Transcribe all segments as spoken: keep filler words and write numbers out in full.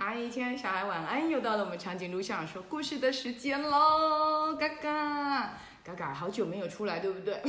嗨，亲爱的小孩，晚安！又到了我们长颈鹿想说故事的时间喽，嘎嘎嘎嘎，好久没有出来，对不对？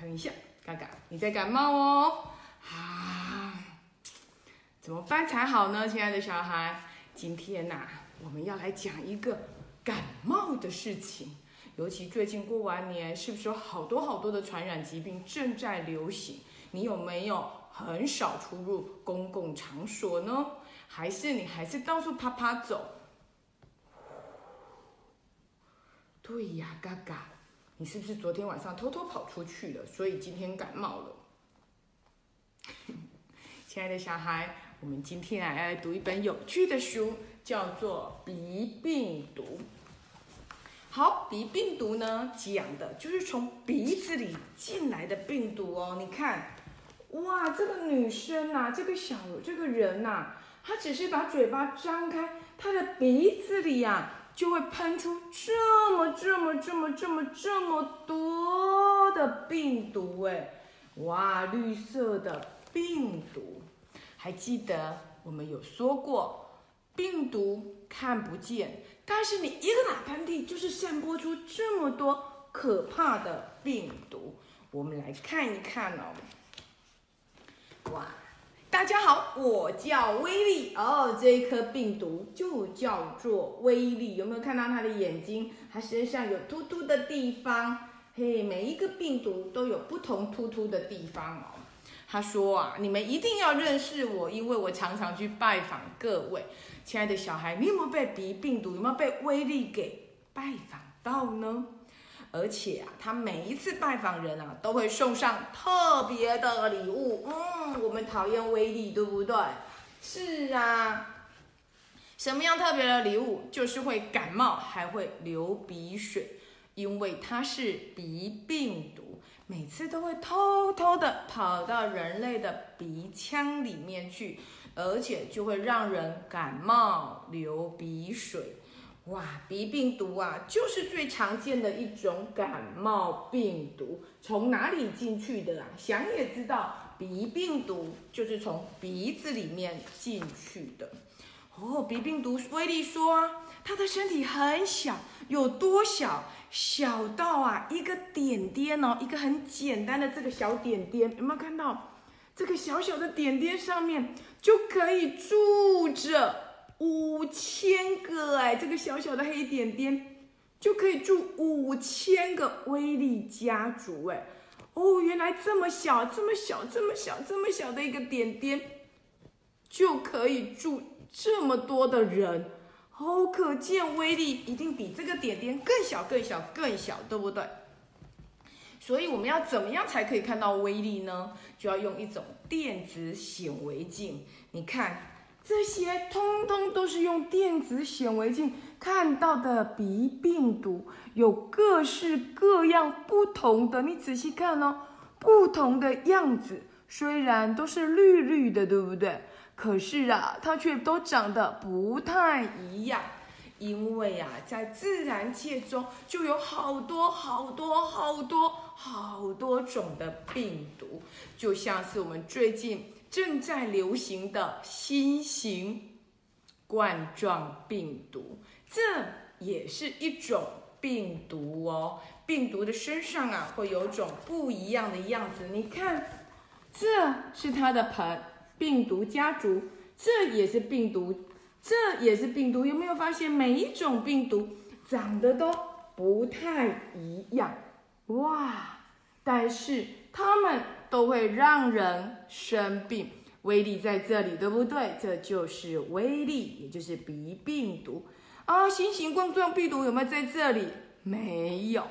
等一下，嘎嘎，你在感冒哦啊？怎么办才好呢，亲爱的小孩？今天呐、啊，我们要来讲一个感冒的事情，尤其最近过完年，是不是有好多好多的传染疾病正在流行？你有没有很少出入公共场所呢？ 还是你还是到处啪啪走？对呀，嘎嘎，你是不是昨天晚上偷偷跑出去了，所以今天感冒了？亲爱的小孩，我们今天啊来读一本有趣的书，叫做《鼻病毒》。好，鼻病毒呢，讲的就是从鼻子里进来的病毒哦。你看，哇，这个女生呐、啊，这个小这个人呐、啊。 他只是把嘴巴张开，他的鼻子里呀、啊、就会喷出这么这么这么这么这么多的病毒哎！哇，绿色的病毒，还记得我们有说过，病毒看不见，但是你一个打喷嚏就是散播出这么多可怕的病毒。我们来看一看哦，哇！ 大家好，我叫威利哦，这一颗病毒就叫做威利。有没有看到它的眼睛？它身上有突突的地方。嘿，每一个病毒都有不同突突的地方哦。他说啊，你们一定要认识我，因为我常常去拜访各位。亲爱的小孩，你有没有被鼻病毒？有没有被威利给拜访到呢？ 而且啊，他每一次拜访人啊，都会送上特别的礼物。嗯，我们讨厌威力，对不对？是啊，什么样特别的礼物？就是会感冒，还会流鼻水，因为它是鼻病毒，每次都会偷偷的跑到人类的鼻腔里面去，而且就会让人感冒、流鼻水。 哇，鼻病毒啊，就是最常见的一种感冒病毒。从哪里进去的啊？想也知道，鼻病毒就是从鼻子里面进去的。哦，鼻病毒威利说啊，他的身体很小，有多小？小到啊，一个点点哦，一个很简单的这个小点点，有没有看到？这个小小的点点上面就可以住着 五千个哎，这个小小的黑点点就可以住五千个威力家族哎！哦，原来这么小、这么小、这么小、这么小的一个点点，就可以住这么多的人哦！可见威力一定比这个点点更小、更小、更小，对不对？所以我们要怎么样才可以看到威力呢？就要用一种电子显微镜，你看。 这些通通都是用电子显微镜看到的鼻病毒，有各式各样不同的，你仔细看哦，不同的样子。虽然都是绿绿的，对不对？可是啊，它却都长得不太一样，因为啊，在自然界中就有好多好多好多好多种的病毒，就像是我们最近 正在流行的新型冠状病毒，这也是一种病毒哦。病毒的身上啊，会有种不一样的样子。你看，这是它的盆病毒家族，这也是病毒，这也是病毒。有没有发现，每一种病毒长得都不太一样？哇！但是它们 都会让人生病，威力在这里，对不对？这就是威力，也就是鼻病毒啊。新型冠状病毒有没有在这里？没有。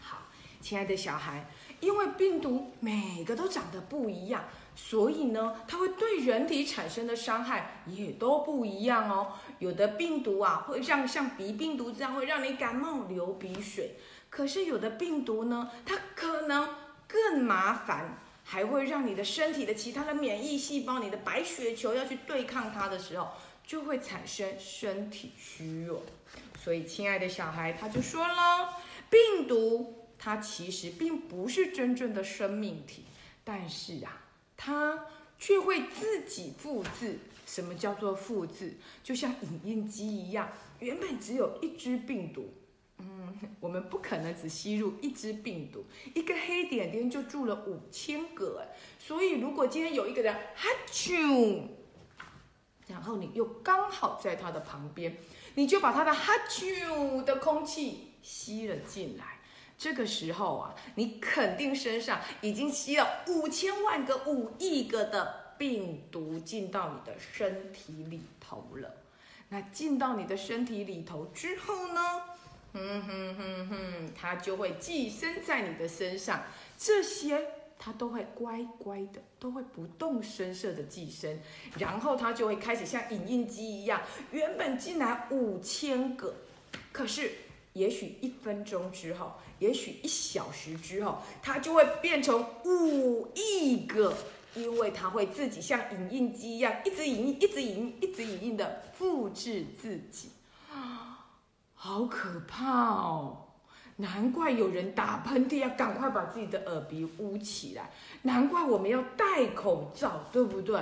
好，亲爱的小孩，因为病毒每个都长得不一样，所以呢，它会对人体产生的伤害也都不一样哦。有的病毒啊，会让像鼻病毒这样会让你感冒、流鼻水，可是有的病毒呢，它可能 更麻烦，还会让你的身体的其他的免疫细胞，你的白血球要去对抗它的时候，就会产生身体虚弱。所以，亲爱的小孩，他就说了，病毒它其实并不是真正的生命体，但是啊，它却会自己复制，什么叫做复制，就像影印机一样，原本只有一只病毒，嗯，我们不可能只吸入一只病毒，一个黑点点就住了五千个，所以如果今天有一个人哈啾，然后你又刚好在他的旁边，你就把他的哈啾的空气吸了进来。这个时候啊，你肯定身上已经吸了五千万个、五亿个的病毒进到你的身体里头了。那进到你的身体里头之后呢，嗯哼哼哼，它就会寄生在你的身上。这些它都会乖乖的，都会不动声色的寄生，然后它就会开始像影印机一样，原本进来五千个，可是。也许一分钟之后，也许一小时之后，它就会变成五亿个，因为它会自己像影印机一样，一直影印，一直影印，一直影印的复制自己，好可怕哦！难怪有人打喷嚏要赶快把自己的耳鼻捂起来，难怪我们要戴口罩，对不对？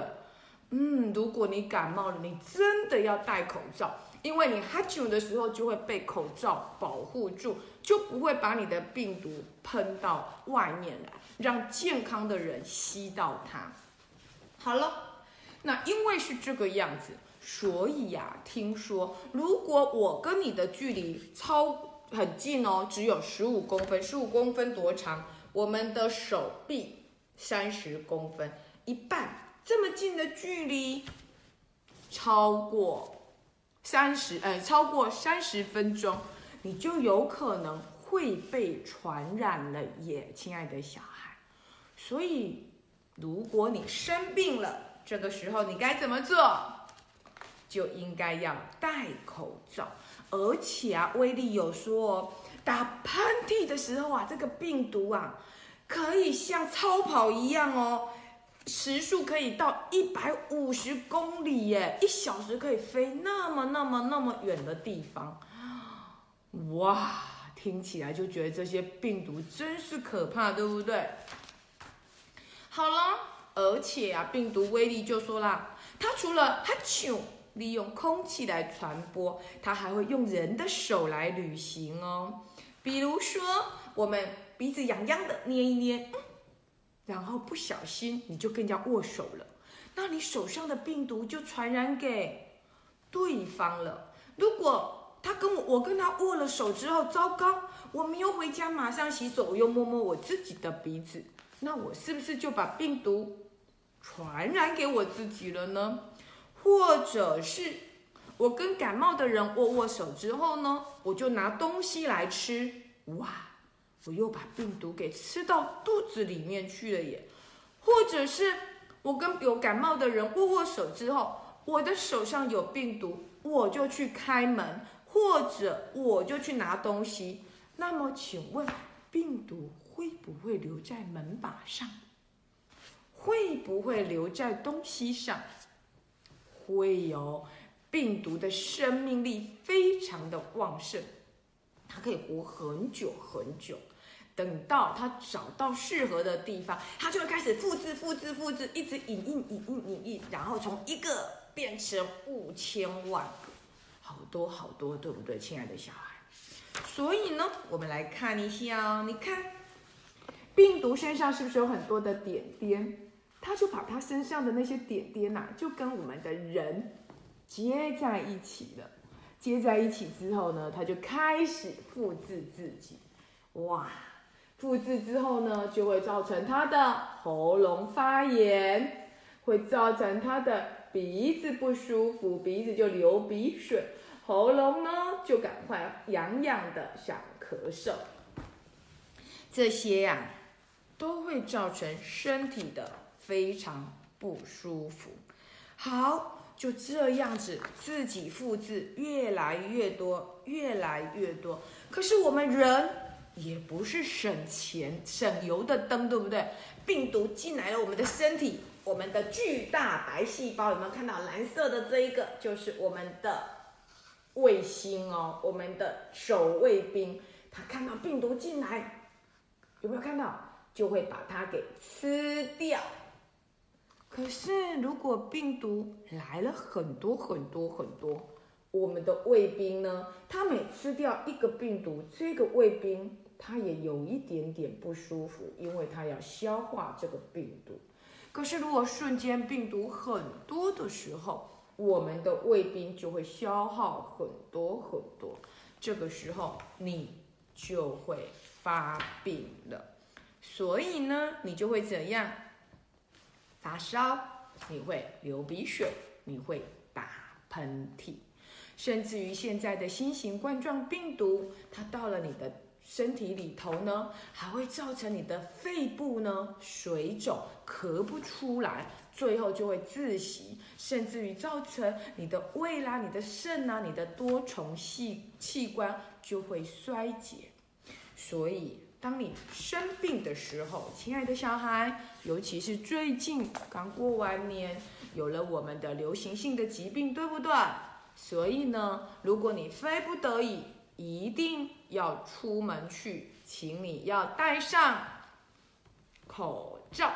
嗯，如果你感冒了，你真的要戴口罩。因为你哈啾的时候就会被口罩保护住，就不会把你的病毒喷到外面来，让健康的人吸到它。好了，那因为是这个样子，所以呀、啊，听说如果我跟你的距离超很近哦，只有十五公分，十五公分多长？我们的手臂三十公分，一半这么近的距离，超过。三十，呃，超过三十分钟，你就有可能会被传染了耶，亲爱的小孩。所以，如果你生病了，这个时候你该怎么做？就应该要戴口罩。而且啊，威利有说哦，打喷嚏的时候啊，这个病毒啊，可以像超跑一样哦。时速可以到一百五十公里耶，一小时可以飞那么那么那么远的地方，哇！听起来就觉得这些病毒真是可怕，对不对？好了，而且啊，病毒威力就说啦，它除了哈啾利用空气来传播，它还会用人的手来旅行哦。比如说，我们鼻子痒痒的捏一捏。然后不小心你就跟人家握手了，那你手上的病毒就传染给对方了。如果他跟我我跟他握了手之后，糟糕，我没有回家马上洗手，我又摸摸我自己的鼻子，那我是不是就把病毒传染给我自己了呢？或者是我跟感冒的人握握手之后呢，我就拿东西来吃，哇！我又把病毒给吃到肚子里面去了耶。或者是我跟有感冒的人握握手之后，我的手上有病毒，我就去开门，或者我就去拿东西。那么请问，病毒会不会留在门把上？会不会留在东西上？会哦，病毒的生命力非常的旺盛，它可以活很久很久，等到它找到适合的地方，它就会开始复制、复制、复制，一直影印、影印、影印，然后从一个变成五千万个，好多好多，对不对，亲爱的小孩？所以呢，我们来看一下哦，你看，病毒身上是不是有很多的点点？它就把它身上的那些点点啊，就跟我们的人接在一起了。接在一起之后呢，它就开始复制自己，哇！复制之后呢，就会造成它的喉咙发炎，会造成它的鼻子不舒服，鼻子就流鼻水，喉咙呢就赶快痒痒的想咳嗽，这些呀、啊、都会造成身体的非常不舒服。好。就这样子，自己复制越来越多，越来越多。可是我们人也不是省钱省油的灯，对不对？病毒进来了我们的身体，我们的巨大白细胞有没有看到？蓝色的这一个就是我们的卫星哦，我们的守卫兵，他看到病毒进来，有没有看到？就会把它给吃掉。可是如果病毒来了很多很多很多，我们的卫兵呢，他每吃掉一个病毒，这个卫兵他也有一点点不舒服，因为他要消化这个病毒。可是如果瞬间病毒很多的时候，我们的卫兵就会消耗很多很多，这个时候你就会发病了。所以呢，你就会怎样？发烧，你会流鼻水，你会打喷嚏，甚至于现在的新型冠状病毒，它到了你的身体里头呢，还会造成你的肺部呢水肿，咳不出来，最后就会窒息，甚至于造成你的胃啦、你的肾啦、你的多重器器官就会衰竭。所以当你生病的时候，亲爱的小孩，尤其是最近刚过完年，有了我们的流行性的疾病，对不对？所以呢，如果你非不得已一定要出门去，请你要戴上口罩，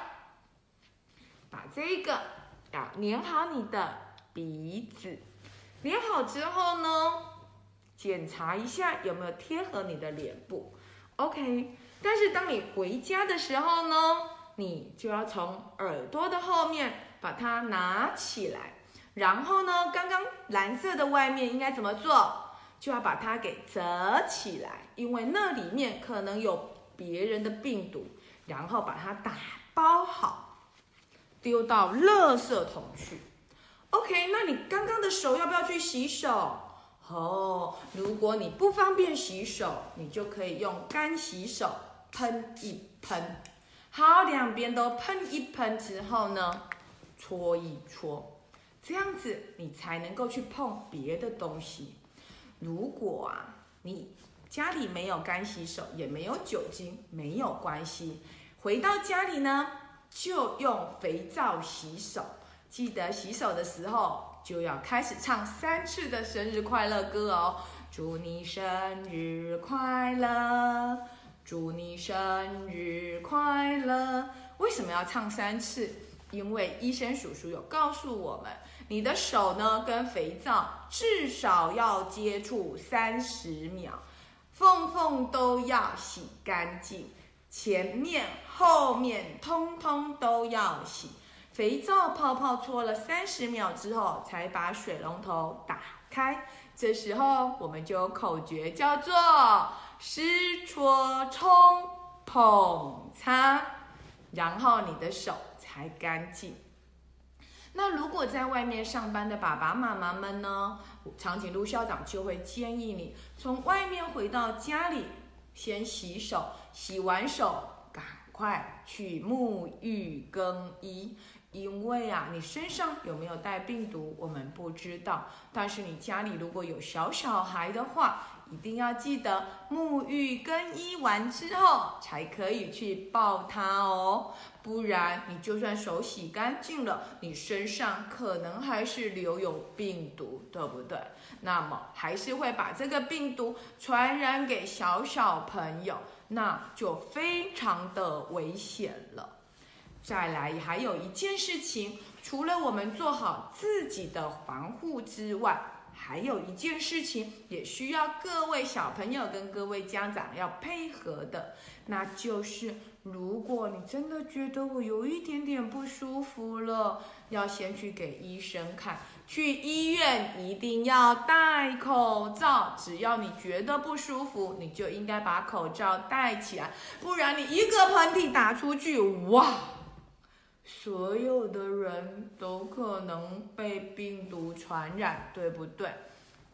把这个要粘好你的鼻子，粘好之后呢，检查一下有没有贴合你的脸部。OK， 但是当你回家的时候呢，你就要从耳朵的后面把它拿起来，然后呢，刚刚蓝色的外面应该怎么做？就要把它给折起来，因为那里面可能有别人的病毒，然后把它打包好，丢到垃圾桶去。OK， 那你刚刚的手要不要去洗手？哦，如果你不方便洗手，你就可以用干洗手喷一喷，好，两边都喷一喷之后呢，搓一搓，这样子你才能够去碰别的东西。如果啊，你家里没有干洗手，也没有酒精，没有关系，回到家里呢，就用肥皂洗手，记得洗手的时候就要开始唱三次的生日快乐歌哦！祝你生日快乐，祝你生日快乐。为什么要唱三次？因为医生叔叔有告诉我们，你的手呢跟肥皂至少要接触三十秒，缝缝都要洗干净，前面后面通通都要洗。肥皂泡泡搓了三十秒之后，才把水龙头打开。这时候我们就有口诀，叫做“湿搓冲捧擦”，然后你的手才干净。那如果在外面上班的爸爸妈妈们呢，长颈鹿校长就会建议你从外面回到家里，先洗手，洗完手赶快去沐浴更衣。因为啊，你身上有没有带病毒，我们不知道。但是你家里如果有小小孩的话，一定要记得沐浴更衣完之后才可以去抱他哦。不然你就算手洗干净了，你身上可能还是留有病毒，对不对？那么还是会把这个病毒传染给小小朋友，那就非常的危险了。再来，还有一件事情，除了我们做好自己的防护之外，还有一件事情也需要各位小朋友跟各位家长要配合的，那就是如果你真的觉得我有一点点不舒服了，要先去给医生看，去医院一定要戴口罩，只要你觉得不舒服，你就应该把口罩戴起来，不然你一个喷嚏打出去，哇，所有的人都可能被病毒传染，对不对？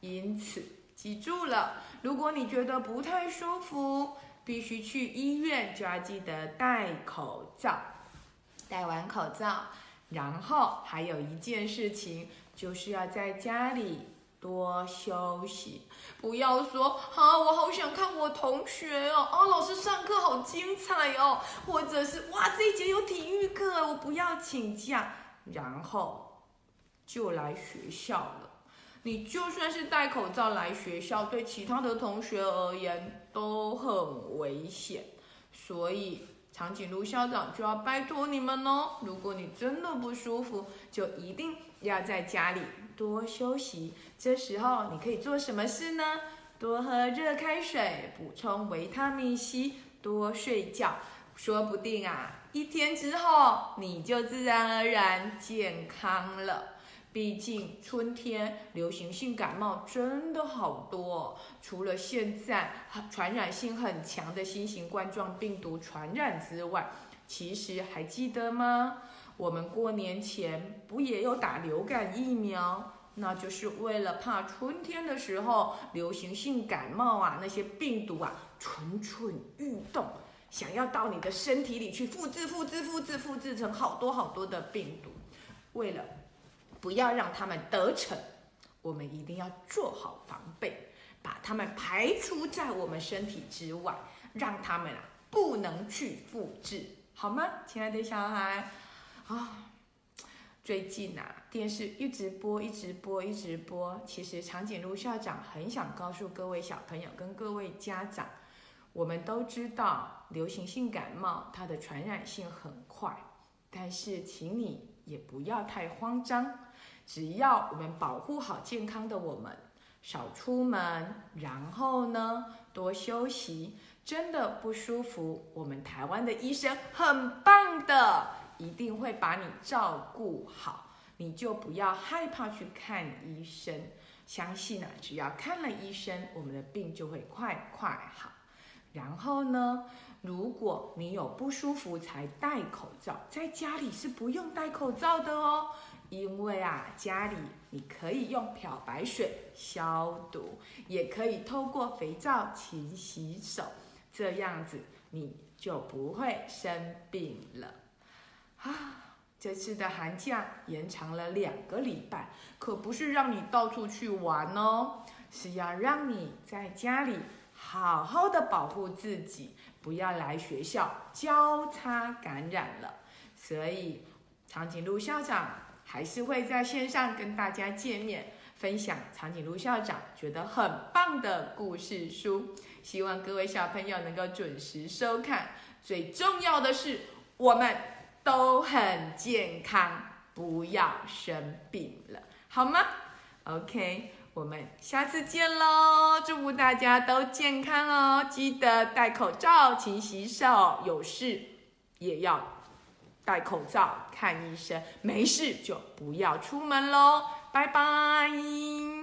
因此记住了，如果你觉得不太舒服，必须去医院，就要记得戴口罩。戴完口罩，然后还有一件事情，就是要在家里多休息，不要说啊，我好想看我同学哦，啊，老师上课好精彩哦，或者是哇，这一节有体育课，我不要请假，然后就来学校了。你就算是戴口罩来学校，对其他的同学而言都很危险，所以长颈鹿校长就要拜托你们哦，如果你真的不舒服，就一定要在家里多休息。这时候你可以做什么事呢？多喝热开水，补充维他命 C， 多睡觉。说不定啊，一天之后你就自然而然健康了。 毕竟春天流行性感冒真的好多哦，除了现在传染性很强的新型冠状病毒传染之外，其实还记得吗？我们过年前不也有打流感疫苗？那就是为了怕春天的时候流行性感冒啊，那些病毒啊蠢蠢欲动，想要到你的身体里去复制、复制、复制、复制成好多好多的病毒，为了 不要让他们得逞，我们一定要做好防备，把他们排除在我们身体之外，让他们啊不能去复制，好吗，亲爱的小孩？啊，最近啊电视一直播，一直播，一直播。其实长颈鹿校长很想告诉各位小朋友跟各位家长，我们都知道流行性感冒它的传染性很快，但是请你 也不要太慌张，只要我们保护好健康的我们，少出门，然后呢，多休息。真的不舒服，我们台湾的医生很棒的，一定会把你照顾好，你就不要害怕去看医生。相信啊，只要看了医生，我们的病就会快快好。 然后呢？如果你有不舒服才戴口罩，在家里是不用戴口罩的哦，因为啊，家里你可以用漂白水消毒，也可以透过肥皂勤洗手，这样子你就不会生病了。啊，这次的寒假延长了两个礼拜，可不是让你到处去玩哦，是要让你在家里 好好的保护自己，不要来学校交叉感染了。所以，长颈鹿校长还是会在线上跟大家见面，分享长颈鹿校长觉得很棒的故事书。希望各位小朋友能够准时收看。最重要的是，我们都很健康，不要生病了，好吗 ？OK。 我们下次见喽！祝福大家都健康哦！记得戴口罩、勤洗手，有事也要戴口罩、看医生，没事就不要出门喽！拜拜。